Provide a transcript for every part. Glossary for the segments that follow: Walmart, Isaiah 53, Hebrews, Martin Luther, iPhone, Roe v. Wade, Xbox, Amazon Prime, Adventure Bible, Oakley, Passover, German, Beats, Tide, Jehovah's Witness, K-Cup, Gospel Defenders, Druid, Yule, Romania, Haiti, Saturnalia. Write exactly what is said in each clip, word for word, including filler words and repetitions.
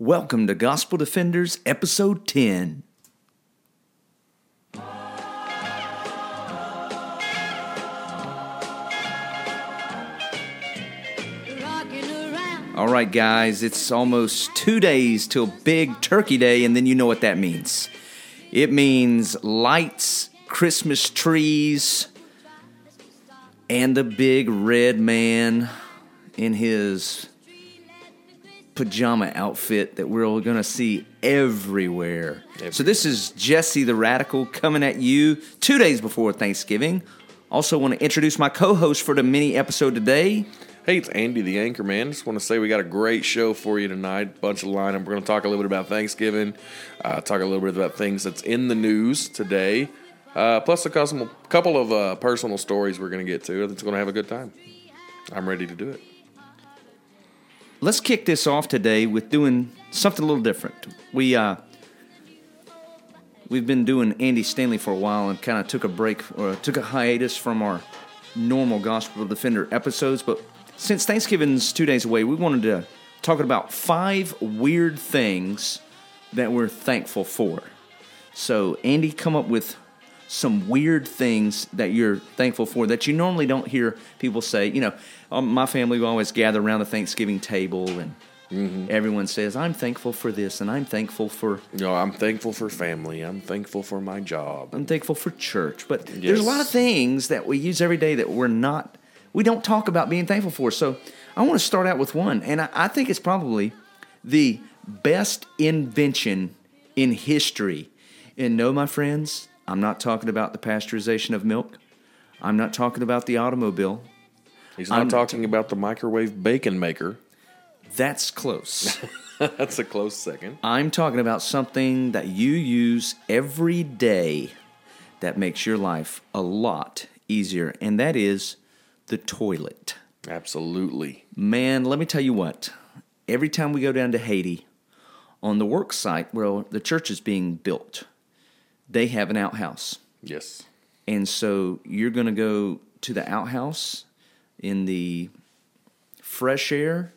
Welcome to Gospel Defenders, Episode ten. All right, guys, it's almost two days till Big Turkey Day, and then you know what that means. It means lights, Christmas trees, and the big red man in his pajama outfit that we're all going to see everywhere. Yep. So this is Jesse the Radical coming at you two days before Thanksgiving. Also want to introduce my co-host for the mini episode today. Hey, it's Andy the Anchor Man. Just want to say we got a great show for you tonight. Bunch of lineup. We're going to talk a little bit about Thanksgiving, uh, talk a little bit about things that's in the news today, uh, plus a couple of uh, personal stories we're going to get to. It's going to have a good time. I'm ready to do it. Let's kick this off today with doing something a little different. We, uh, we've been doing Andy Stanley for a while and kind of took a break, or took a hiatus from our normal Gospel Defender episodes. But since Thanksgiving's two days away, we wanted to talk about five weird things that we're thankful for. So, Andy, come up with some weird things that you're thankful for that you normally don't hear people say. You know, um, my family will always gather around the Thanksgiving table, and mm-hmm. everyone says, I'm thankful for this, and I'm thankful for... No, I'm thankful for family. I'm thankful for my job. I'm thankful for church. But yes, there's a lot of things that we use every day that we're not... We don't talk about being thankful for. So I want to start out with one, and I, I think it's probably the best invention in history. And no, my friends... I'm not talking about the pasteurization of milk. I'm not talking about the automobile. He's not I'm, talking about the microwave bacon maker. That's close. That's a close second. I'm talking about something that you use every day that makes your life a lot easier, and that is the toilet. Absolutely. Man, let me tell you what. Every time we go down to Haiti, on the work site where the church is being built, they have an outhouse. Yes. And so you're going to go to the outhouse in the fresh air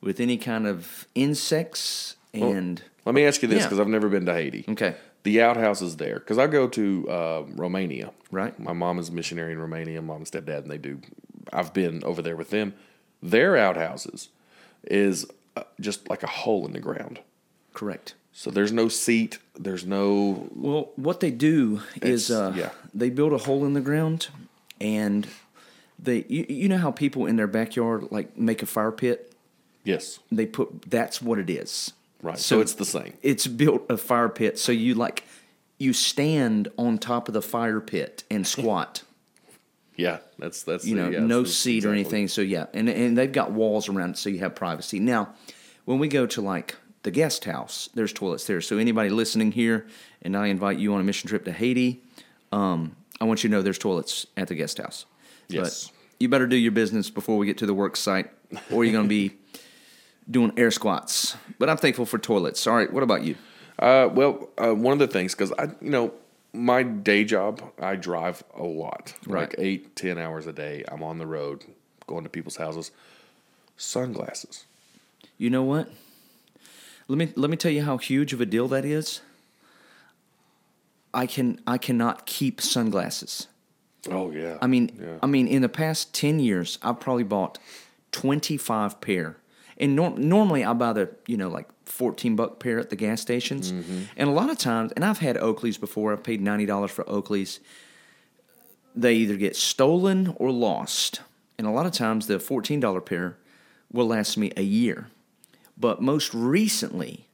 with any kind of insects and... Well, let me ask you this, because yeah. I've never been to Haiti. Okay. The outhouse is there. Because I go to uh, Romania. Right. My mom is a missionary in Romania, mom and stepdad, and they do... I've been over there with them. Their outhouses is just like a hole in the ground. Correct. So there's no seat, there's no... Well, what they do is uh, yeah. they build a hole in the ground, and they you, you know how people in their backyard like make a fire pit? Yes. They put... That's what it is. Right, so, so it's the same. It's built a fire pit, so you like you stand on top of the fire pit and squat. yeah, that's... that's You know, yeah, no seat exactly. or anything, so yeah. And, and they've got walls around it, so you have privacy. Now, when we go to like... the guest house, there's toilets there. So anybody listening here, and I invite you on a mission trip to Haiti, um, I want you to know there's toilets at the guest house. Yes. But you better do your business before we get to the work site, or you're going to be doing air squats. But I'm thankful for toilets. All right, what about you? Uh, well, uh, one of the things, because I, you know, my day job, I drive a lot. Right. Like eight, ten hours a day, I'm on the road, going to people's houses. Sunglasses. You know what? Let me let me tell you how huge of a deal that is. I can I cannot keep sunglasses. Oh yeah. I mean yeah. I mean in the past ten years I've probably bought twenty-five pair. And norm, normally I buy the, you know, like fourteen buck pair at the gas stations. Mm-hmm. And a lot of times, and I've had Oakleys before. I've paid ninety dollars for Oakleys. They either get stolen or lost. And a lot of times the fourteen dollar pair will last me a year. But most recently,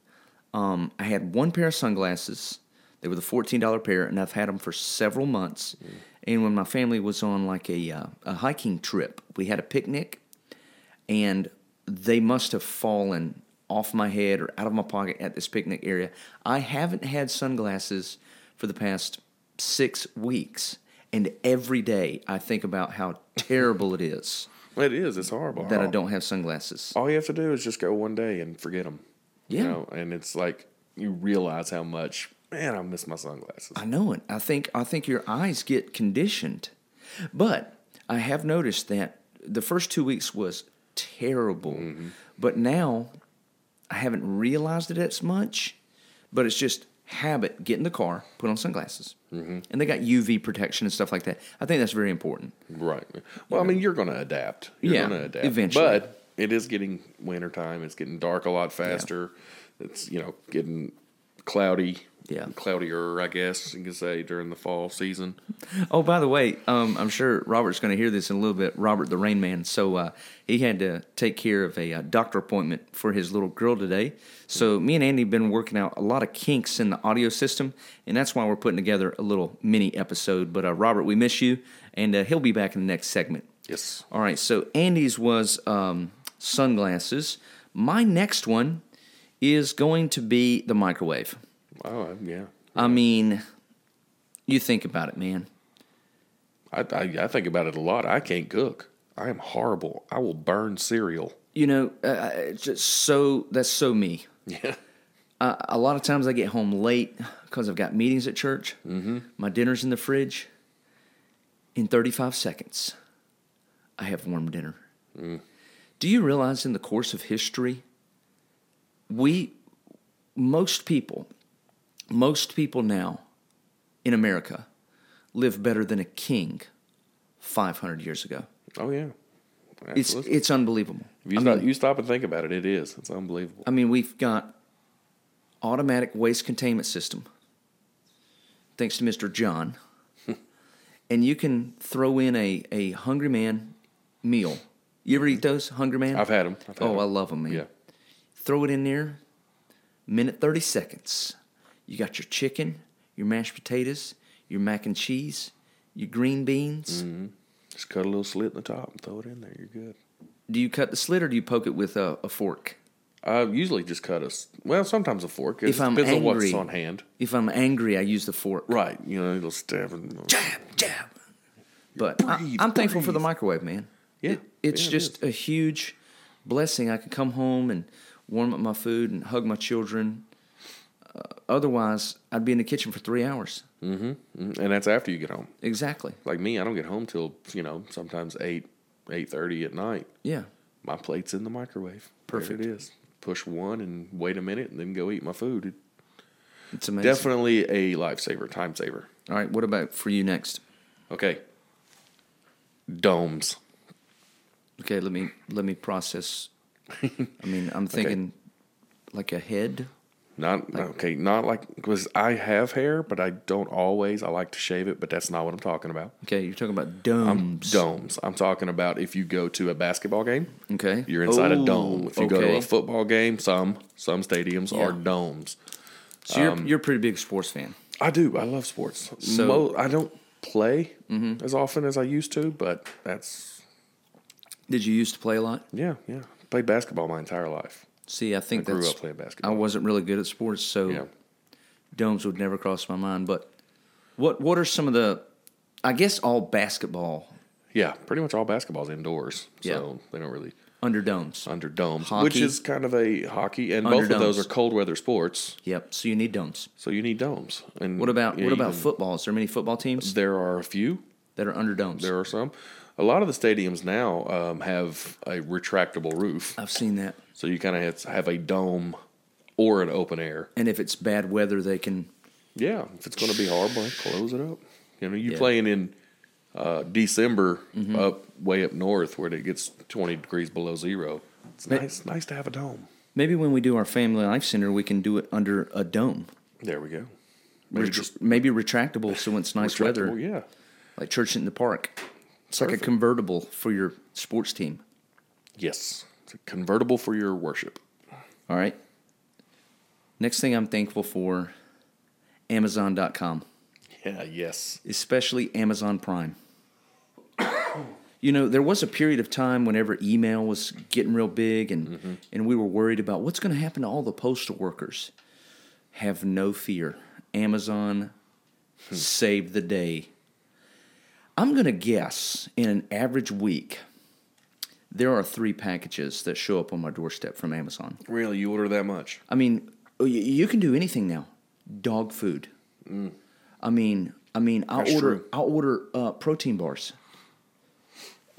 um, I had one pair of sunglasses. They were the fourteen dollar pair, and I've had them for several months. Mm. And when my family was on like a uh, a hiking trip, we had a picnic, and they must have fallen off my head or out of my pocket at this picnic area. I haven't had sunglasses for the past six weeks, and every day I think about how terrible it is. It is. It's horrible. That I don't have sunglasses. All you have to do is just go one day and forget them. Yeah. You know? And it's like you realize how much, man, I miss my sunglasses. I know it. I think I think your eyes get conditioned. But I have noticed that the first two weeks was terrible. Mm-hmm. But now I haven't realized it as much, but it's just habit. Get in the car, put on sunglasses. Mm-hmm. And they got U V protection and stuff like that. I think that's very important. Right. Well, I mean, you're going to adapt. You're yeah, going to adapt. Eventually. But it is getting wintertime. It's getting dark a lot faster. Yeah. It's, you know, getting cloudy. Yeah. Cloudier, I guess you can say, during the fall season. Oh, by the way, um, I'm sure Robert's going to hear this in a little bit. Robert the Rain Man. So uh, he had to take care of a uh, doctor appointment for his little girl today. So me and Andy have been working out a lot of kinks in the audio system, and that's why we're putting together a little mini episode. But uh, Robert, we miss you, and uh, he'll be back in the next segment. Yes. All right, so Andy's was um, sunglasses. My next one is going to be the microwave. Oh, yeah, yeah. I mean, you think about it, man. I, I I think about it a lot. I can't cook. I am horrible. I will burn cereal. You know, uh, it's just so that's so me. Yeah. Uh, a lot of times I get home late because I've got meetings at church. Mm-hmm. My dinner's in the fridge. In thirty-five seconds, I have warm dinner. Mm. Do you realize in the course of history, we, most people... Most people now in America live better than a king five hundred years ago. Oh, yeah. Absolutely. It's it's unbelievable. If you, stop, mean, you stop and think about it, it is. It's unbelievable. I mean, we've got automatic waste containment system, thanks to Mister John. And you can throw in a, a Hungry Man meal. You ever eat those, Hungry Man? I've had them. I've had oh, them. I love them, man. Yeah. Throw it in there, minute thirty seconds. You got your chicken, your mashed potatoes, your mac and cheese, your green beans. Mm-hmm. Just cut a little slit in the top and throw it in there. You're good. Do you cut the slit or do you poke it with a, a fork? I usually just cut a... Well, sometimes a fork. It if I'm depends angry, on what's on hand. If I'm angry, I use the fork. Right. You know, it'll stab and... Jab, jab. But breathe, I, I'm breathe. thankful for the microwave, man. Yeah. It, it's yeah, just it a huge blessing. I can come home and warm up my food and hug my children. Uh, otherwise, I'd be in the kitchen for three hours. Mm-hmm. Mm-hmm. And that's after you get home. Exactly. Like me, I don't get home till, you know, sometimes eight, eight thirty at night. Yeah. My plate's in the microwave. Perfect. There it is. Push one and wait a minute and then go eat my food. It, it's amazing. Definitely a lifesaver, time saver. All right. What about for you next? Okay. Domes. Okay. Let me, let me process. I mean, I'm thinking okay. like a head. Not like, okay, not like because I have hair, but I don't always. I like to shave it, but that's not what I'm talking about. Okay, you're talking about domes. I'm, domes. I'm talking about if you go to a basketball game. Okay, you're inside oh, a dome. If you okay. go to a football game, some some stadiums yeah. are domes. So um, you're you're a pretty big sports fan. I do. I love sports. So Mo, I don't play mm-hmm. as often as I used to, but that's. Did you used to play a lot? Yeah, yeah. I played basketball my entire life. See, I think I grew that's, up playing basketball. I wasn't really good at sports, so yeah. domes would never cross my mind. But what what are some of the, I guess all basketball. Yeah, pretty much all basketball is indoors, yeah. so they don't really. Under domes. Under domes, hockey. Which is kind of a hockey, and under both domes. Of those are cold weather sports. Yep, so you need domes. So you need domes. And What about what about football? Is there many football teams? There are a few. That are under domes. There are some. A lot of the stadiums now um, have a retractable roof. I've seen that. So you kind of have, have a dome or an open air. And if it's bad weather, they can... Yeah, if it's going to be horrible, they close it up. You know, you're yeah. playing in uh, December mm-hmm. up way up north where it gets twenty degrees below zero. It's maybe, nice nice to have a dome. Maybe when we do our Family Life Center, we can do it under a dome. There we go. Maybe, Ret- just, maybe retractable so when it's nice weather. Yeah. Like Church in the Park. It's Perfect. Like a convertible for your sports team. Yes. It's a convertible for your worship. All right. Next thing I'm thankful for, Amazon dot com. Yeah, yes. Especially Amazon Prime. You know, there was a period of time whenever email was getting real big and, mm-hmm. and we were worried about what's going to happen to all the postal workers. Have no fear. Amazon hmm. saved the day. I'm going to guess in an average week, there are three packages that show up on my doorstep from Amazon. Really? You order that much? I mean, you can do anything now. Dog food. Mm. I mean, I mean, I'll That's order, I'll order uh, protein bars.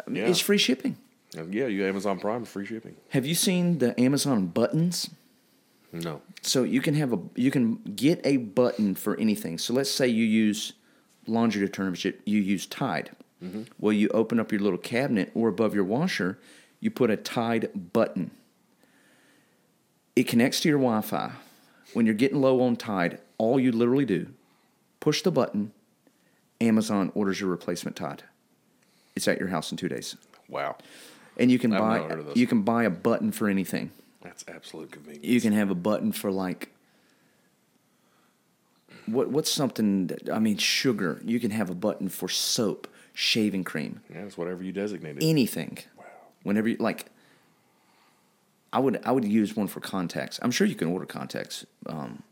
Yeah. It's free shipping. Yeah, you Amazon Prime, free shipping. Have you seen the Amazon buttons? No. So you can have a you can get a button for anything. So let's say you use laundry detergent, you use Tide. Mm-hmm. Well, you open up your little cabinet or above your washer, you put a Tide button. It connects to your Wi-Fi. When you're getting low on Tide, all you literally do, push the button, Amazon orders your replacement Tide. It's at your house in two days. Wow. And you can buy you can buy a button for anything. That's absolute convenience. You can have a button for like what what's something that, I mean sugar. You can have a button for soap, shaving cream. Yeah, it's whatever you designated. Anything. Wow. Whenever you like I would I would use one for contacts. I'm sure you can order contacts, um,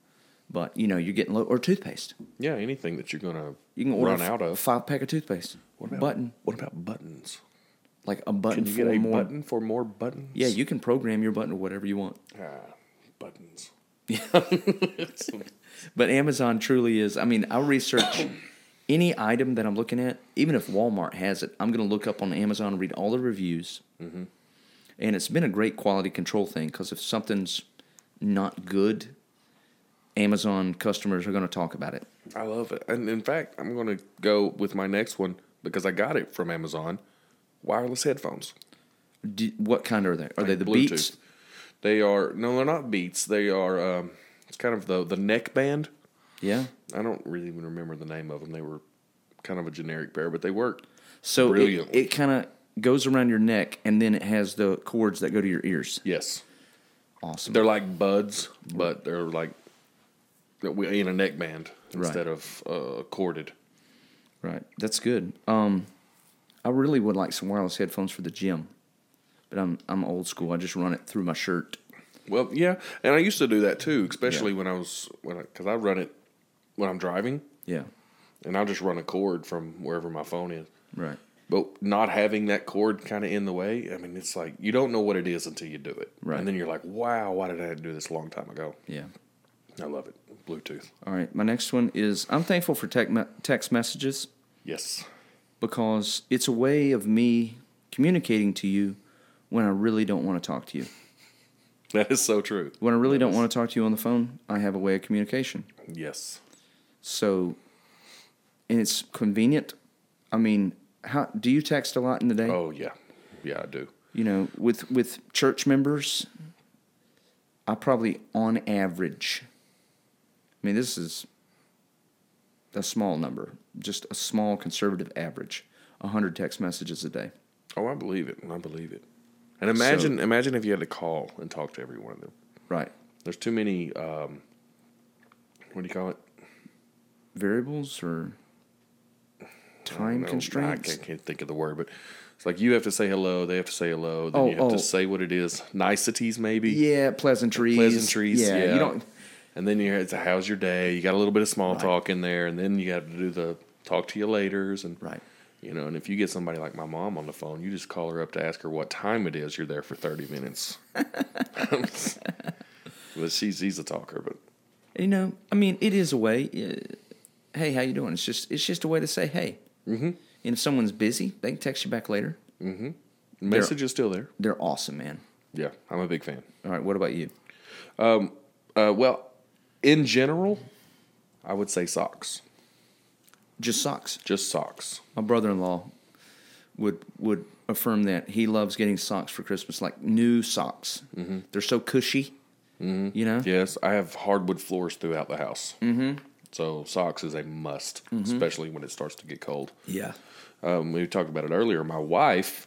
but you know you're getting low or toothpaste. Yeah, anything that you're gonna you can order run out of. Five pack of toothpaste. What about, button? What about buttons? Like a button. Can you for get a more, button for more buttons? Yeah, you can program your button or whatever you want. Ah, buttons. Yeah. But Amazon truly is. I mean, I'll research any item that I'm looking at, even if Walmart has it. I'm gonna look up on Amazon, read all the reviews. Mm-hmm. And it's been a great quality control thing because if something's not good, Amazon customers are going to talk about it. I love it. And in fact, I'm going to go with my next one because I got it from Amazon, wireless headphones. Do, what kind are they? Are like they the Bluetooth. Beats? They are, no, they're not Beats. They are, um, it's kind of the, the neck band. Yeah. I don't really even remember the name of them. They were kind of a generic pair, but they worked. So brilliantly. it, it kind of... goes around your neck, and then it has the cords that go to your ears. Yes. Awesome. They're like buds, but they're like in a neck band instead right. of uh, corded. Right. That's good. Um, I really would like some wireless headphones for the gym, but I'm I'm old school. I just run it through my shirt. Well, yeah, and I used to do that too, especially yeah. when I was when because I, I run it when I'm driving. Yeah. And I'll just run a cord from wherever my phone is. Right. But not having that cord kind of in the way, I mean, it's like you don't know what it is until you do it. Right. And then you're like, wow, why did I do this a long time ago? Yeah. I love it. Bluetooth. All right. My next one is I'm thankful for tech me- text messages. Yes. Because it's a way of me communicating to you when I really don't want to talk to you. That is so true. When I really that don't is... want to talk to you on the phone, I have a way of communication. Yes. So, and it's convenient. I mean... How do you text a lot in the day? Oh yeah, yeah I do. You know, with with church members, I probably on average. I mean, this is a small number, just a small conservative average. A hundred text messages a day. Oh, I believe it. I believe it. And imagine, so, imagine if you had to call and talk to every one of them. Right. There's too many. Um, what do you call it? Variables or. Time constraints. I can't, can't think of the word, but it's like you have to say hello, they have to say hello, then oh, you have oh. to say what it is. Niceties, maybe. Yeah, pleasantries. Pleasantries. Yeah. yeah. You don't... And then you have to, how's your day? You got a little bit of small right. talk in there, and then you have to do the talk to you laters, and right. you know. And if you get somebody like my mom on the phone, you just call her up to ask her what time it is. You're there for thirty minutes. Well, she's she's a talker, but you know, I mean, it is a way. Hey, how you doing? It's just it's just a way to say hey. Mm-hmm. And if someone's busy, they can text you back later. Mm-hmm. Message they're, is still there. They're awesome, man. Yeah, I'm a big fan. All right, what about you? Um, uh, well, in general, I would say socks. Just socks? Just socks. My brother-in-law would would affirm that. He loves getting socks for Christmas, like new socks. Mm-hmm. They're so cushy, mm-hmm. you know? Yes, I have hardwood floors throughout the house. Mm-hmm. So socks is a must, mm-hmm. especially when it starts to get cold. Yeah. Um, we talked about it earlier. My wife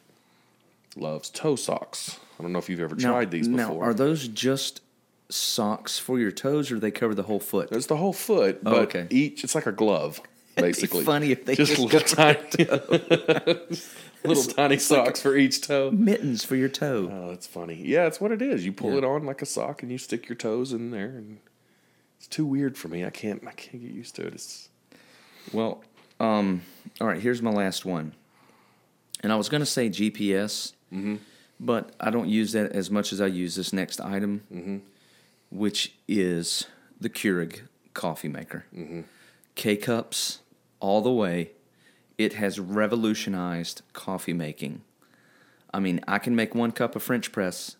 loves toe socks. I don't know if you've ever now, tried these before. Now, are those just socks for your toes, or do they cover the whole foot? It's the whole foot, but oh, okay. each it's like a glove, basically. It'd be funny if they just, just little tiny, little tiny socks like for each toe. Mittens for your toe. Oh, that's funny. Yeah, that's what it is. You pull yeah. it on like a sock, and you stick your toes in there, and. It's too weird for me. I can't I can't get used to it. It's... Well, um, all right, here's my last one. And I was going to say G P S, mm-hmm. but I don't use that as much as I use this next item, mm-hmm. which is the Keurig coffee maker. Mm-hmm. K-Cups all the way. It has revolutionized coffee making. I mean, I can make one cup of French press.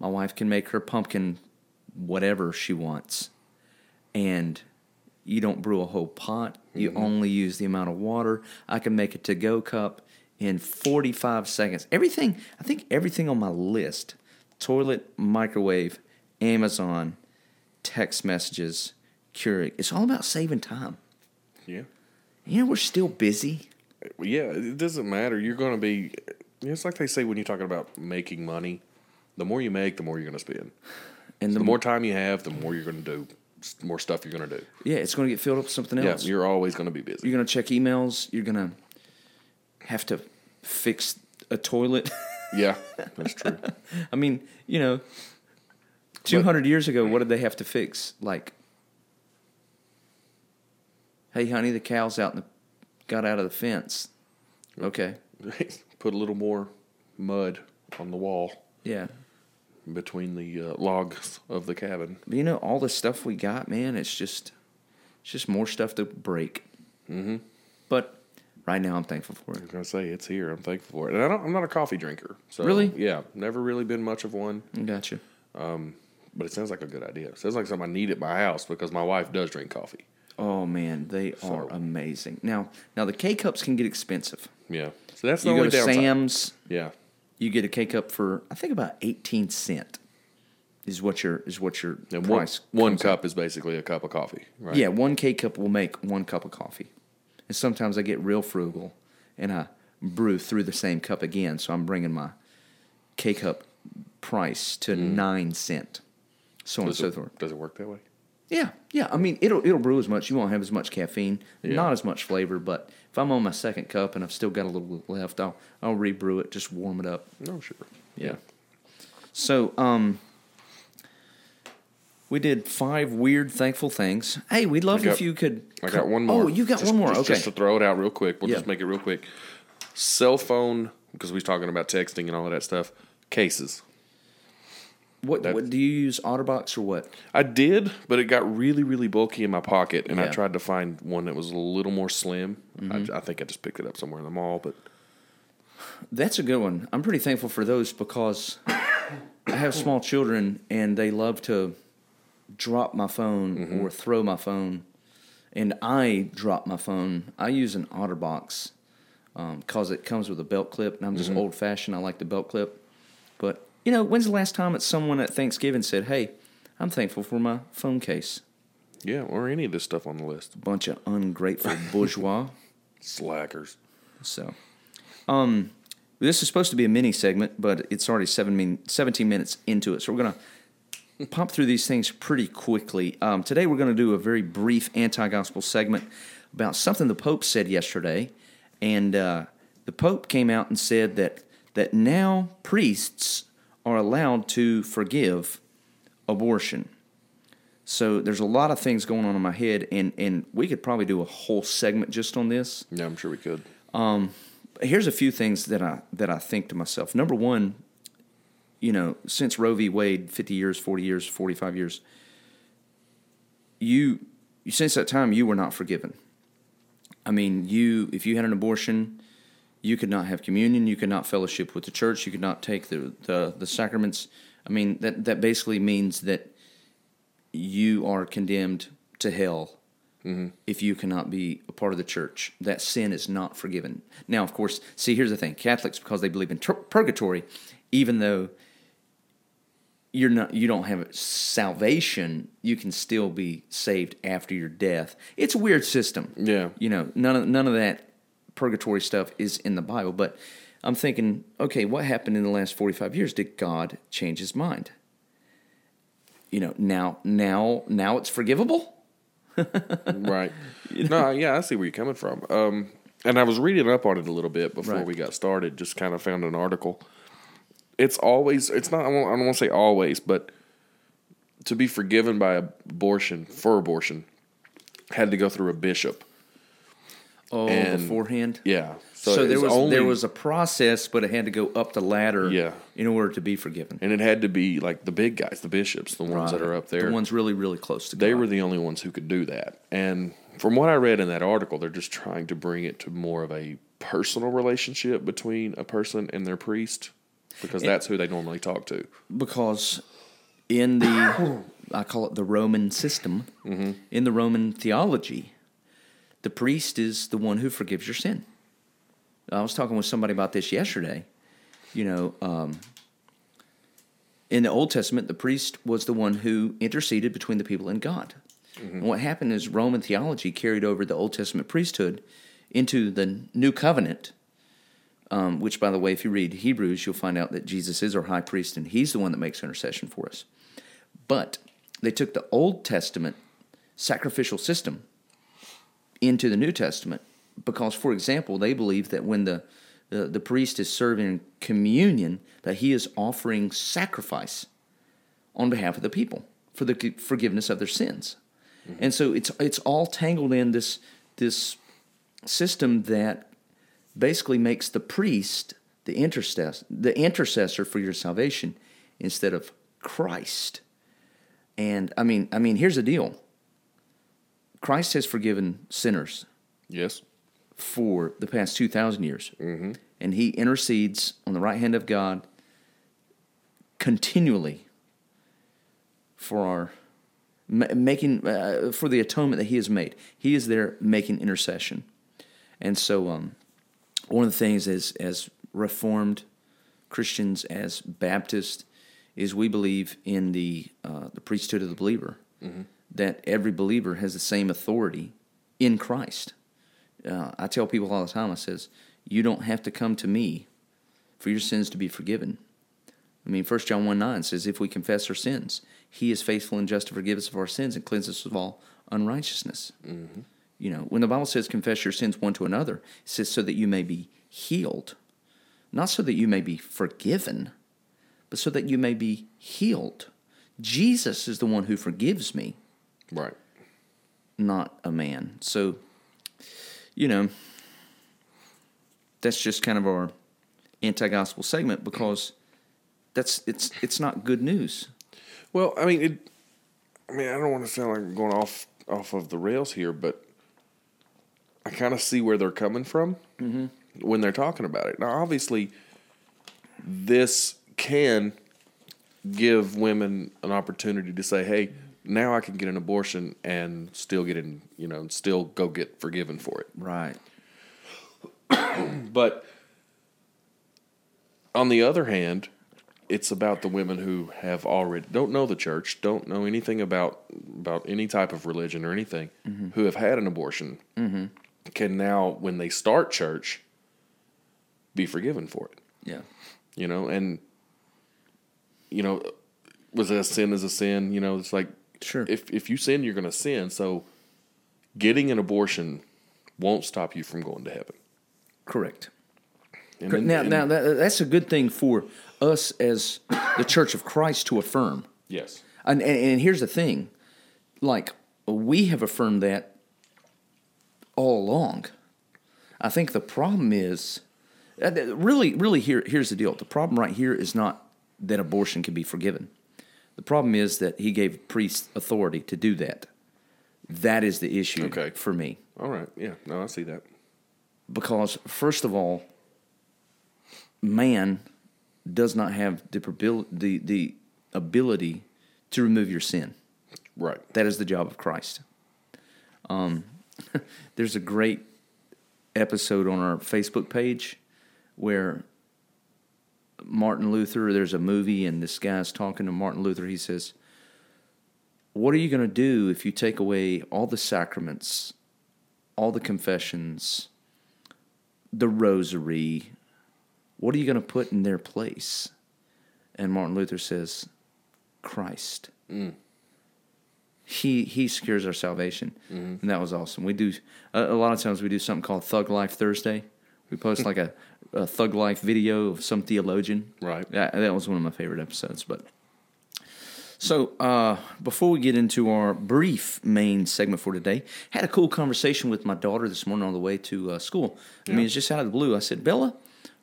My wife can make her pumpkin whatever she wants. And you don't brew a whole pot. You mm-hmm. only use the amount of water. I can make a to-go cup in forty-five seconds. Everything, I think everything on my list, toilet, microwave, Amazon, text messages, Keurig. It's all about saving time. Yeah. You know, we're still busy. Yeah, it doesn't matter. You're going to be, it's like they say when you're talking about making money. The more you make, the more you're going to spend. And so the, the more time you have, the more you're going to do. More stuff you're going to do. Yeah, it's going to get filled up with something else. Yeah, you're always going to be busy. You're going to check emails. You're going to have to fix a toilet. Yeah, that's true. I mean, you know, two hundred but, years ago, what did they have to fix? Like, hey, honey, the cow's out in the, got out of the fence. Okay. Put a little more mud on the wall. Yeah. Between the uh, logs of the cabin. You know, all the stuff we got, man, it's just it's just more stuff to break. Mm-hmm. But right now I'm thankful for it. I was going to say, it's here. I'm thankful for it. And I don't, I'm not a coffee drinker. So, really? Yeah. Never really been much of one. Gotcha. Um, but it sounds like a good idea. It sounds like something I need at my house because my wife does drink coffee. Oh, man. They so. are amazing. Now, now the K-Cups can get expensive. Yeah. So that's the you only downside. You go to Sam's. Yeah. You get a K-Cup for, I think, about eighteen cents is what your, is what your and price One, one cup out. Is basically a cup of coffee, right? Yeah, one K-Cup will make one cup of coffee. And sometimes I get real frugal, and I brew through the same cup again, so I'm bringing my K-Cup price to mm. nine cents, so on and so forth. Does it work that way? Yeah, yeah. I mean, it'll it'll brew as much. You won't have as much caffeine, yeah. not as much flavor. But if I'm on my second cup and I've still got a little left, I'll I'll rebrew it, just warm it up. Oh, sure. Yeah. yeah. So, um, we did five weird thankful things. Hey, we'd love got, if you could. I got one more. Oh, you got just, one more. Just, okay. Just to throw it out real quick, we'll yeah. just make it real quick. Cell phone, because we were talking about texting and all of that stuff. Cases. What, what do you use, OtterBox or what? I did, but it got really, really bulky in my pocket, and yeah. I tried to find one that was a little more slim. Mm-hmm. I, I think I just picked it up somewhere in the mall, but that's a good one. I'm pretty thankful for those because I have small children, and they love to drop my phone mm-hmm. or throw my phone, and I drop my phone. I use an OtterBox because um, it comes with a belt clip, and I'm just mm-hmm. old-fashioned. I like the belt clip, but... You know, when's the last time that someone at Thanksgiving said, hey, I'm thankful for my phone case? Yeah, or any of this stuff on the list. Bunch of ungrateful bourgeois. Slackers. So, um, this is supposed to be a mini segment, but it's already seventeen minutes into it. So we're going to pop through these things pretty quickly. Um, today we're going to do a very brief anti-gospel segment about something the Pope said yesterday. And uh, the Pope came out and said that that now priests... are allowed to forgive abortion. So there's a lot of things going on in my head, and, and we could probably do a whole segment just on this. Yeah, I'm sure we could. Um, here's a few things that I that I think to myself. Number one, you know, since Roe v. Wade, fifty years, forty years, forty-five years, you since that time you were not forgiven. I mean, you if you had an abortion. You could not have communion. You could not fellowship with the church. You could not take the, the, the sacraments. I mean, that, that basically means that you are condemned to hell mm-hmm. if you cannot be a part of the church. That sin is not forgiven. Now, of course, see, here's the thing. Catholics, because they believe in ter- purgatory, even though you're not, you don't have salvation, you can still be saved after your death. It's a weird system. Yeah. You know, none of, none of that... purgatory stuff is in the Bible, but I'm thinking, okay, what happened in the last forty-five years? Did God change his mind? You know, now, now, now it's forgivable? Right. You know? No, yeah, I see where you're coming from. Um, and I was reading up on it a little bit before right. we got started, just kind of found an article. It's always, it's not, I don't want to say always, but to be forgiven by abortion, for abortion, had to go through a bishop. Oh, and, beforehand? Yeah. So, so there was only, there was a process, but it had to go up the ladder yeah. in order to be forgiven. And it had to be like the big guys, the bishops, the ones right. that are up there. The ones really, really close to God. They were the only ones who could do that. And from what I read in that article, they're just trying to bring it to more of a personal relationship between a person and their priest, because and, that's who they normally talk to. Because in the I call it the Roman system, mm-hmm. in the Roman theology, the priest is the one who forgives your sin. I was talking with somebody about this yesterday. You know, um, in the Old Testament, the priest was the one who interceded between the people and God. Mm-hmm. And what happened is Roman theology carried over the Old Testament priesthood into the New Covenant, um, which, by the way, if you read Hebrews, you'll find out that Jesus is our high priest, and he's the one that makes intercession for us. But they took the Old Testament sacrificial system into the New Testament because, for example, they believe that when the, the, the priest is serving communion, that he is offering sacrifice on behalf of the people for the forgiveness of their sins. Mm-hmm. And so it's it's all tangled in this this system that basically makes the priest the intercessor, the intercessor for your salvation instead of Christ. And I mean, I mean, here's the deal. Christ has forgiven sinners. Yes. For the past two thousand years. Mm-hmm. And he intercedes on the right hand of God continually for our making uh, for the atonement that he has made. He is there making intercession. And so um, one of the things is, as Reformed Christians, as Baptists, is we believe in the uh, the priesthood of the believer, mm-hmm. that every believer has the same authority in Christ. Uh, I tell people all the time, I says, you don't have to come to me for your sins to be forgiven. I mean, First John one nine says, if we confess our sins, he is faithful and just to forgive us of our sins and cleanse us of all unrighteousness. Mm-hmm. You know, when the Bible says confess your sins one to another, it says so that you may be healed, not so that you may be forgiven, but so that you may be healed. Jesus is the one who forgives me. Right. Not a man. So, you know, that's just kind of our anti-gospel segment because that's it's it's not good news. Well, I mean, it, I mean, I don't want to sound like I'm going off off of the rails here, but I kind of see where they're coming from mm-hmm. when they're talking about it. Now, obviously, this can give women an opportunity to say, hey, now I can get an abortion and still get in, you know, still go get forgiven for it. Right. But on the other hand, it's about the women who have already, don't know the church, don't know anything about, about any type of religion or anything, mm-hmm. who have had an abortion, mm-hmm. can now, when they start church, be forgiven for it. Yeah. You know, and, you know, was a sin is a sin, you know, it's like, sure. if, if you sin, you're going to sin. So getting an abortion won't stop you from going to heaven. Correct. And then, now, and now that, that's a good thing for us as the Church of Christ to affirm. Yes. And, and, and here's the thing, like, we have affirmed that all along. I think the problem is, really, really, here, here's the deal. The problem right here is not that abortion can be forgiven. The problem is that he gave priests authority to do that. That is the issue okay. for me. All right. Yeah. No, I see that. Because, first of all, man does not have the, the, the ability to remove your sin. Right. That is the job of Christ. Um, there's a great episode on our Facebook page where Martin Luther, there's a movie, and this guy's talking to Martin Luther. He says, what are you going to do if you take away all the sacraments, all the confessions, the rosary? What are you going to put in their place? And Martin Luther says, Christ. Mm. He he secures our salvation. Mm-hmm. And that was awesome. We do, a, a lot of times we do something called Thug Life Thursday. We post like a, a Thug Life video of some theologian. Right. That, that was one of my favorite episodes. But so uh, before we get into our brief main segment for today, had a cool conversation with my daughter this morning on the way to uh, school. Yeah. I mean, it's just out of the blue. I said, Bella,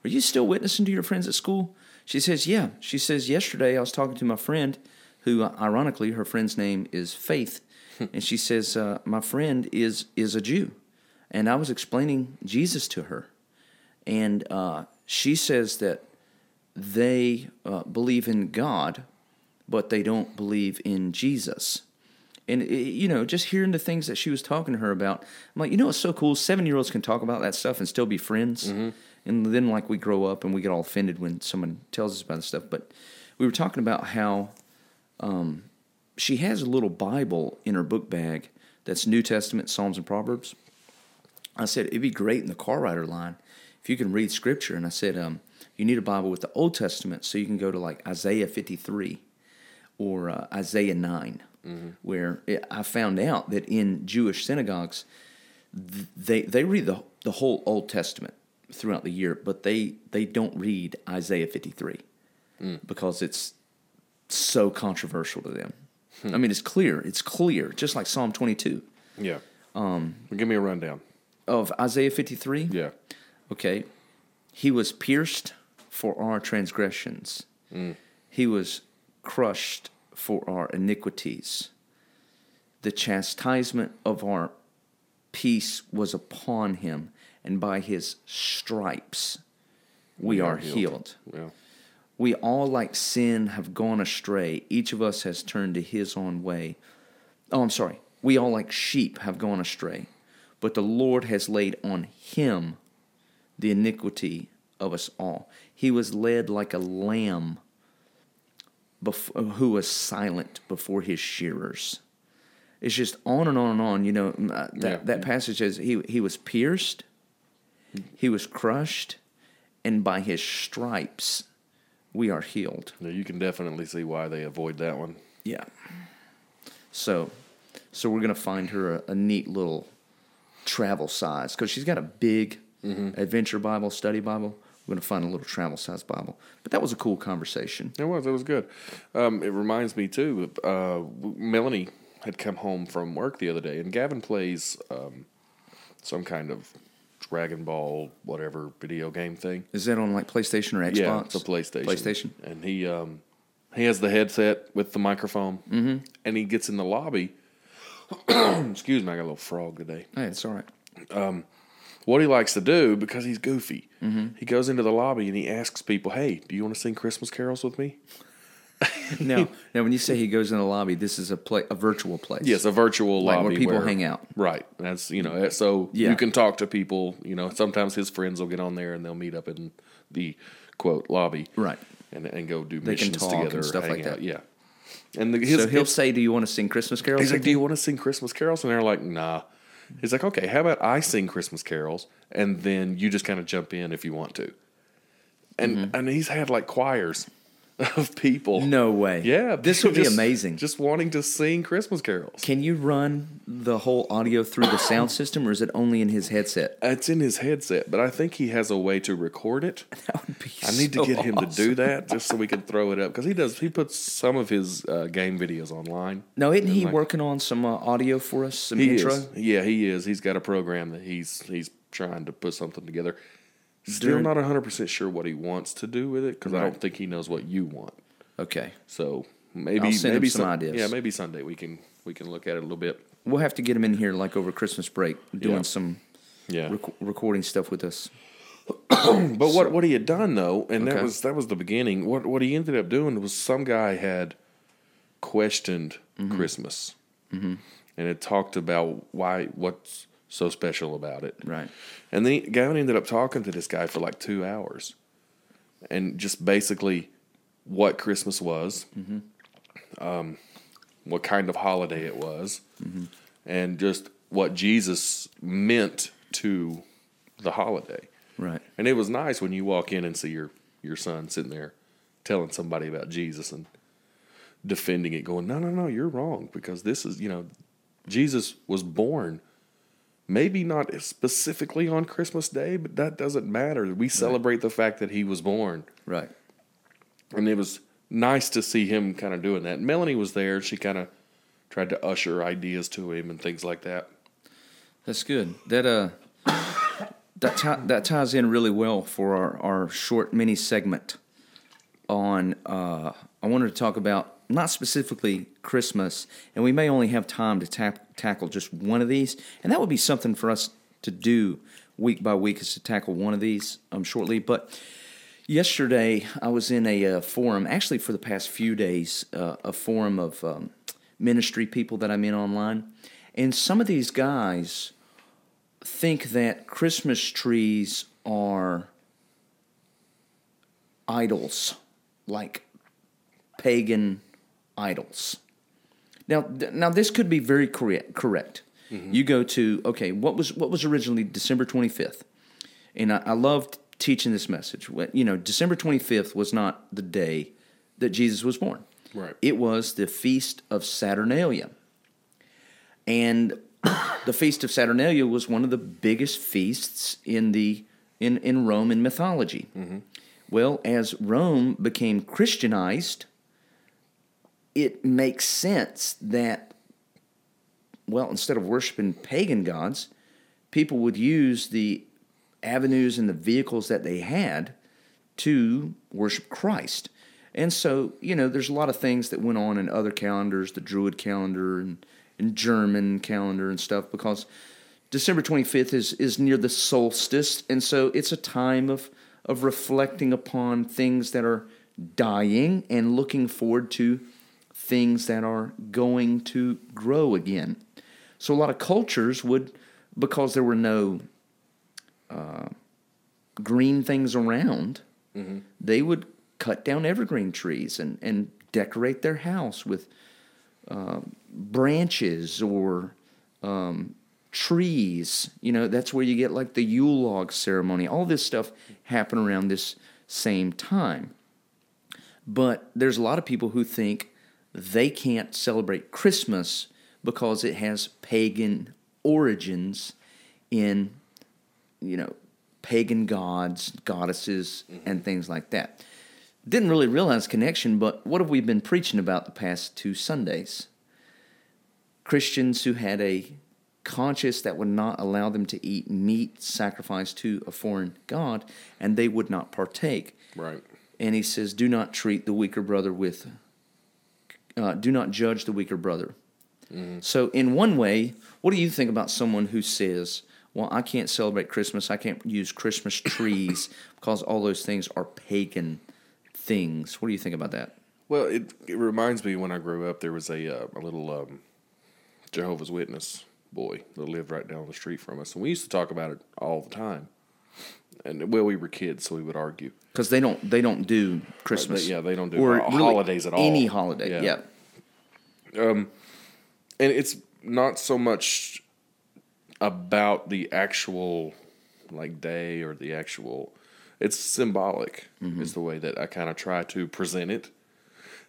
are you still witnessing to your friends at school? She says, yeah. She says, yesterday I was talking to my friend who, uh, ironically, her friend's name is Faith. And she says, uh, my friend is is a Jew. And I was explaining Jesus to her. And uh, she says that they uh, believe in God, but they don't believe in Jesus. And, you know, just hearing the things that she was talking to her about, I'm like, you know what's so cool? Seven-year-olds can talk about that stuff and still be friends. Mm-hmm. And then, like, we grow up and we get all offended when someone tells us about this stuff. But we were talking about how um, she has a little Bible in her book bag that's New Testament, Psalms, and Proverbs. I said, it'd be great in the car rider line if you can read Scripture. And I said, um, you need a Bible with the Old Testament so you can go to, like, Isaiah fifty-three or uh, Isaiah nine. Mm-hmm. Where it, I found out that in Jewish synagogues, th- they they read the the whole Old Testament throughout the year, but they, they don't read Isaiah fifty-three mm. because it's so controversial to them. Hmm. I mean, it's clear. It's clear, just like Psalm twenty-two. Yeah. Um, well, give me a rundown. Of Isaiah fifty-three? Yeah. Okay. He was pierced for our transgressions. Mm. He was crushed for our iniquities. The chastisement of our peace was upon him, and by his stripes we, we are, are healed. healed. Yeah. We all, like sin, have gone astray. Each of us has turned to his own way. Oh, I'm sorry. We all, like sheep, have gone astray. But the Lord has laid on him the iniquity of us all. He was led like a lamb Before, who was silent before his shearers. It's just on and on and on. You know, that yeah. that passage says he, he was pierced, he was crushed, and by his stripes we are healed. Yeah, you can definitely see why they avoid that one. Yeah. So so we're going to find her a, a neat little travel size, because she's got a big mm-hmm. Adventure Bible, study Bible. We're going to find a little travel-sized Bible. But that was a cool conversation. It was. It was good. Um, it reminds me, too, uh, Melanie had come home from work the other day, and Gavin plays um, some kind of Dragon Ball, whatever, video game thing. Is that on, like, PlayStation or Xbox? Yeah, it's a PlayStation. PlayStation. And he, um, he has the headset with the microphone, mm-hmm. and he gets in the lobby. Excuse me, I got a little frog today. Hey, it's all right. Um What he likes to do, because he's goofy, mm-hmm. he goes into the lobby and he asks people, hey, do you want to sing Christmas carols with me? Now, now, when you say he goes in the lobby, this is a play, a virtual place. Yes, a virtual like lobby. Where people where, hang out. Right. That's you know. So yeah. you can talk to people. You know, sometimes his friends will get on there and they'll meet up in the, quote, lobby. Right. And and go do they missions can talk together. And stuff like out. that. Yeah. And the, his, So he'll his, say, do you want to sing Christmas carols? He's like, do you want to sing Christmas carols? And they're like, nah. He's like, okay, how about I sing Christmas carols, and then you just kind of jump in if you want to. And mm-hmm. and he's had, like, choirs of people. No way. Yeah. This would just be amazing. Just wanting to sing Christmas carols. Can you run the whole audio through the sound system, or is it only in his headset? It's in his headset, but I think he has a way to record it. That would be I need so to get awesome. him to do that just so we can throw it up, because he does. He puts some of his uh, game videos online. Now, isn't he like, working on some uh, audio for us? Some he intro? Is. Yeah, he is. He's got a program that he's he's trying to put something together. Still not one hundred percent sure what he wants to do with it, because right. I don't think he knows what you want. Okay. So maybe I'll send maybe him some sun- ideas. Yeah, maybe Sunday we can we can look at it a little bit. We'll have to get him in here like over Christmas break doing yeah. some yeah. Rec- recording stuff with us. but so, what, what he had done though, and okay. that was that was the beginning. What what he ended up doing was some guy had questioned mm-hmm. Christmas mm-hmm. and had talked about why what's so special about it. Right. And then Gavin ended up talking to this guy for like two hours and just basically what Christmas was, mm-hmm. um, what kind of holiday it was, mm-hmm. and just what Jesus meant to the holiday. Right. And it was nice when you walk in and see your, your son sitting there telling somebody about Jesus and defending it, going, no, no, no, you're wrong, because this is, you know, Jesus was born maybe not specifically on Christmas Day, but that doesn't matter. We celebrate right. the fact that he was born. Right. And it was nice to see him kind of doing that. Melanie was there. She kind of tried to usher ideas to him and things like that. That's good. That uh, that t- that ties in really well for our, our short mini segment on, uh, I wanted to talk about not specifically Christmas, and we may only have time to tap, tackle just one of these, and that would be something for us to do week by week, is to tackle one of these um, shortly. But Yesterday, I was in a uh, forum, actually for the past few days, uh, a forum of um, ministry people that I'm in online. And some of these guys think that Christmas trees are idols, like pagan idols. Now, th- now this could be very correct. correct. Mm-hmm. You go to, okay, what was what was originally December twenty-fifth? And I, I loved teaching this message. You know, December twenty-fifth was not the day that Jesus was born. Right. It was the Feast of Saturnalia. And the Feast of Saturnalia was one of the biggest feasts in the in, in Roman mythology. Mm-hmm. Well, as Rome became Christianized, it makes sense that, well, instead of worshiping pagan gods, people would use the avenues and the vehicles that they had to worship Christ. And so, you know, there's a lot of things that went on in other calendars, the Druid calendar and, and German calendar and stuff, because December twenty-fifth is, is near the solstice, and so it's a time of, of reflecting upon things that are dying and looking forward to things that are going to grow again. So a lot of cultures would, because there were no uh, green things around, mm-hmm. they would cut down evergreen trees and, and decorate their house with uh, branches or um, trees. You know, that's where you get like the Yule log ceremony. All this stuff happened around this same time. But there's a lot of people who think they can't celebrate Christmas because it has pagan origins in, you know, pagan gods, goddesses, mm-hmm. and things like that. Didn't really realize connection, but what have we been preaching about the past two Sundays? Christians who had a conscience that would not allow them to eat meat sacrificed to a foreign god, and they would not partake. Right. And he says, do not treat the weaker brother with... Uh, do not judge the weaker brother. Mm-hmm. So in one way, what do you think about someone who says, well, I can't celebrate Christmas, I can't use Christmas trees because all those things are pagan things. What do you think about that? Well, it, it reminds me when I grew up, there was a, uh, a little um, Jehovah's Witness boy that lived right down the street from us. And we used to talk about it all the time. And well, we were kids, so we would argue because they don't they don't do Christmas. Right, they, yeah, they don't do or ho- really holidays at all. Any holiday, yeah. yeah. Um, and it's not so much about the actual like day or the actual. It's symbolic. Mm-hmm. Is the way that I kind of try to present it.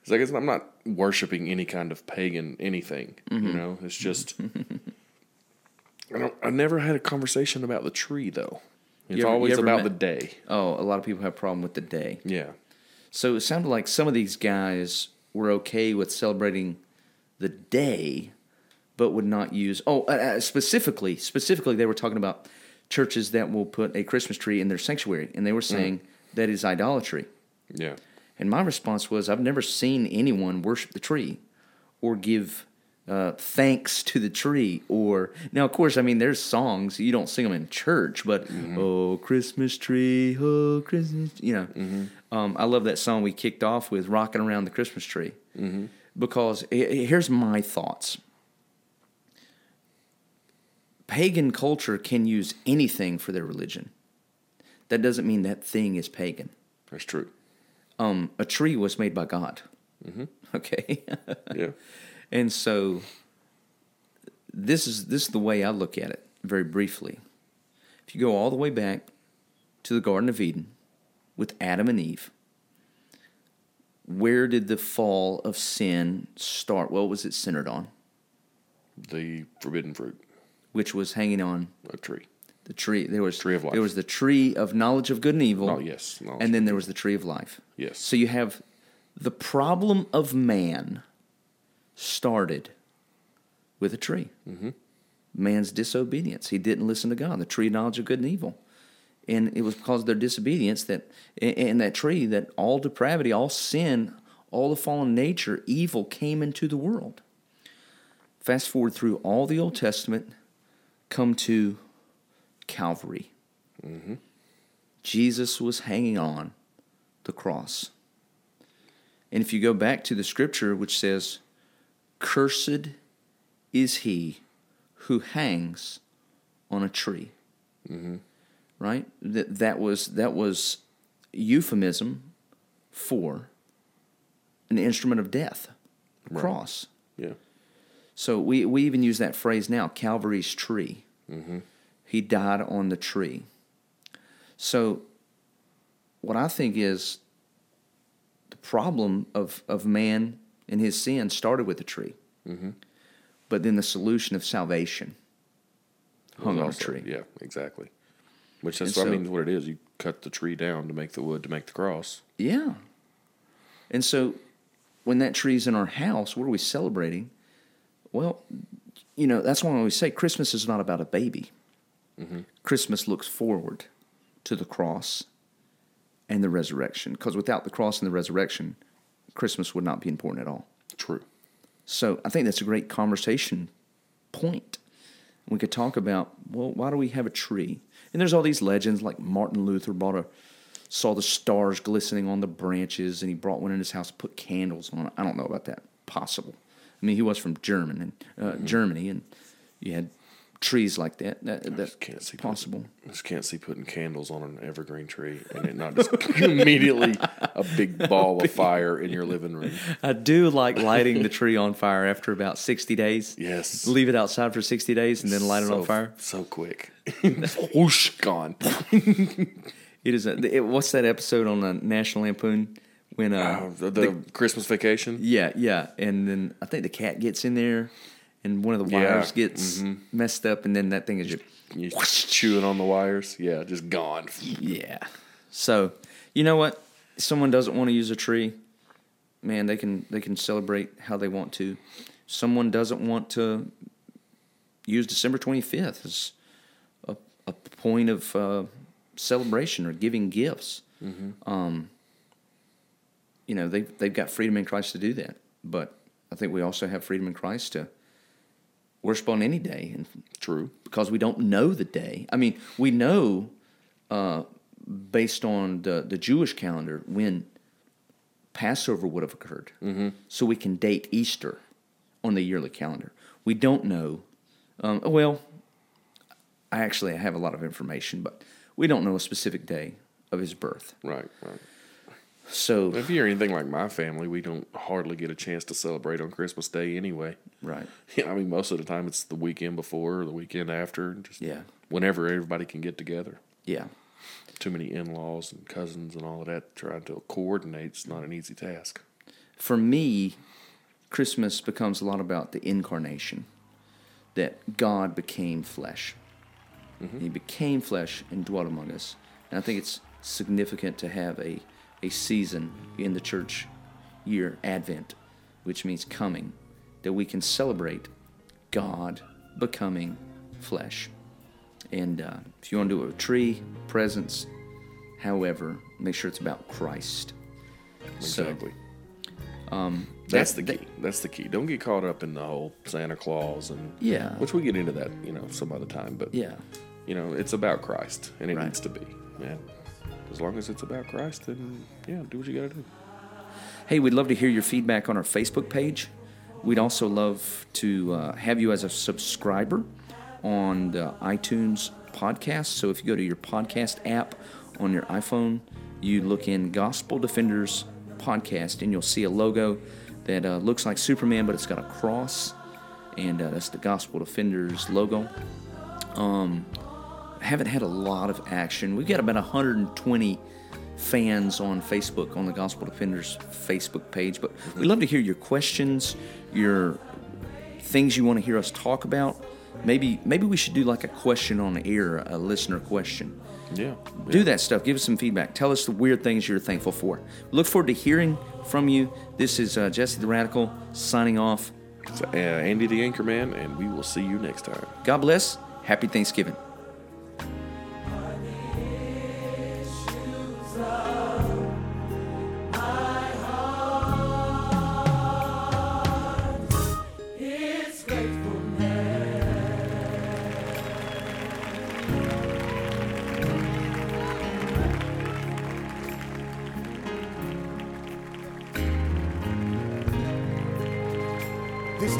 It's like it's, I'm not worshiping any kind of pagan anything. Mm-hmm. You know, it's just I don't. I never had a conversation about the tree though. It's ever, always about met, the day. Oh, a lot of people have a problem with the day. Yeah. So it sounded like some of these guys were okay with celebrating the day, but would not use... Oh, uh, specifically, specifically they were talking about churches that will put a Christmas tree in their sanctuary, and they were saying mm. that is idolatry. Yeah. And my response was, I've never seen anyone worship the tree or give... Uh, thanks to the tree, or now, of course, I mean, there's songs you don't sing them in church, but mm-hmm. oh, Christmas tree, oh, Christmas, you know. Mm-hmm. Um, I love that song we kicked off with, "Rocking Around the Christmas Tree," mm-hmm. because here's my thoughts: pagan culture can use anything for their religion. That doesn't mean that thing is pagan. That's true. Um, a tree was made by God. Mm-hmm. Okay. yeah. And so, this is this is the way I look at it, very briefly. If you go all the way back to the Garden of Eden with Adam and Eve, where did the fall of sin start? What was it centered on? The forbidden fruit. Which was hanging on? A tree. The tree. There was, tree of life. There was the tree of knowledge of good and evil. Oh, yes. Knowledge. And then there was the tree of life. Yes. So you have the problem of man... started with a tree. Mm-hmm. Man's disobedience. He didn't listen to God. The tree of knowledge of good and evil. And it was because of their disobedience that, and that tree, that all depravity, all sin, all the fallen nature, evil came into the world. Fast forward through all the Old Testament, come to Calvary. Mm-hmm. Jesus was hanging on the cross. And if you go back to the scripture which says, "Cursed is he who hangs on a tree." Mm-hmm. Right? That that was that was euphemism for an instrument of death, right. Cross. Yeah. So we, we even use that phrase now, Calvary's tree. Mm-hmm. He died on the tree. So what I think is the problem of, of man and his sin started with the tree. Mm-hmm. But then the solution of salvation hung on a tree. Yeah, exactly. Which that's what, so, I mean, what it is. You cut the tree down to make the wood, to make the cross. Yeah. And so when that tree's in our house, what are we celebrating? Well, you know, that's why I always say Christmas is not about a baby. Mm-hmm. Christmas looks forward to the cross and the resurrection. Because without the cross and the resurrection, Christmas would not be important at all. True. So I think that's a great conversation point. We could talk about, well, why do we have a tree? And there's all these legends, like Martin Luther brought a, saw the stars glistening on the branches, and he brought one in his house, put candles on it. I don't know about that. Possible. I mean, he was from German and uh, mm-hmm. Germany, and you had trees like that. that I that's can't see possible. Putting, I just can't see putting candles on an evergreen tree and it not just immediately a big ball of fire in your living room. I do like lighting the tree on fire after about sixty days. Yes. Leave it outside for sixty days and then light so, it on fire. So quick. Whoosh, gone. It is. A, it, what's that episode on the National Lampoon? When uh, uh, the, the, the Christmas Vacation? Yeah, yeah. And then I think the cat gets in there, and one of the wires yeah. gets mm-hmm. messed up, and then that thing is just... You're chewing on the wires. Yeah, just gone. Yeah. So, you know what? If someone doesn't want to use a tree, man, they can they can celebrate how they want to. Someone doesn't want to use December twenty-fifth as a, a point of uh, celebration or giving gifts. Mm-hmm. Um You know, they've, they've got freedom in Christ to do that. But I think we also have freedom in Christ to worship on any day. And true. Because we don't know the day. I mean, we know uh, based on the, the Jewish calendar when Passover would have occurred. Mm-hmm. So we can date Easter on the yearly calendar. We don't know. Um, well, I actually have a lot of information, but we don't know a specific day of his birth. Right, right. So if you're anything like my family, we don't hardly get a chance to celebrate on Christmas Day anyway. Right. Yeah, I mean, most of the time it's the weekend before or the weekend after. Just yeah. Whenever everybody can get together. Yeah. Too many in-laws and cousins and all of that. Trying to coordinate is not an easy task. For me, Christmas becomes a lot about the incarnation, that God became flesh. Mm-hmm. He became flesh and dwelt among us. And I think it's significant to have a... a season in the church year, Advent, which means coming, that we can celebrate God becoming flesh. And uh, if you want to do a tree, presence, however, make sure it's about Christ. Exactly. So, um, that's that, the key. That, that's the key. Don't get caught up in the whole Santa Claus and yeah, which we get into that, you know, some other time. But yeah, you know, it's about Christ, and it right. needs to be. Yeah. As long as it's about Christ, then, yeah, do what you got to do. Hey, we'd love to hear your feedback on our Facebook page. We'd also love to uh, have you as a subscriber on the iTunes podcast. So if you go to your podcast app on your iPhone, you look in Gospel Defenders Podcast, and you'll see a logo that uh, looks like Superman, but it's got a cross, and uh, that's the Gospel Defenders logo. Um... haven't had a lot of action. We've got about one hundred twenty fans on Facebook, on the Gospel Defenders Facebook page, but we'd love to hear your questions, your things you want to hear us talk about. Maybe maybe we should do like a question on air, a listener question. Yeah. yeah. Do that stuff. Give us some feedback. Tell us the weird things you're thankful for. Look forward to hearing from you. This is uh, Jesse the Radical signing off. It's, uh, Andy the Anchorman, and we will see you next time. God bless. Happy Thanksgiving.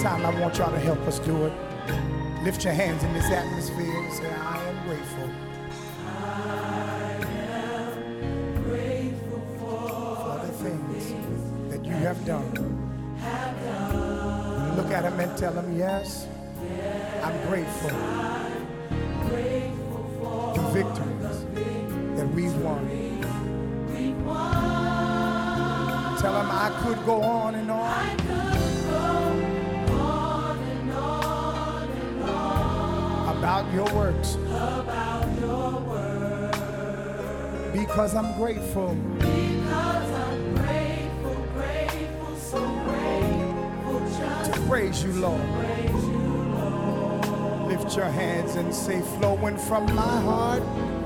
time, I want y'all to help us do it. Lift your hands in this atmosphere and say, I am grateful. I am grateful for, for the things, things that you have done. Have done. Look at them and tell them, yes, yes I'm grateful. I'm grateful for the victories, the victories that we've won. we've won. Tell them I could go on and on. I About your works. About your works. Because I'm grateful. Because I'm grateful, grateful, so grateful. Just to praise you, Lord. Praise you, Lord. Lift your hands and say, flowing from my heart.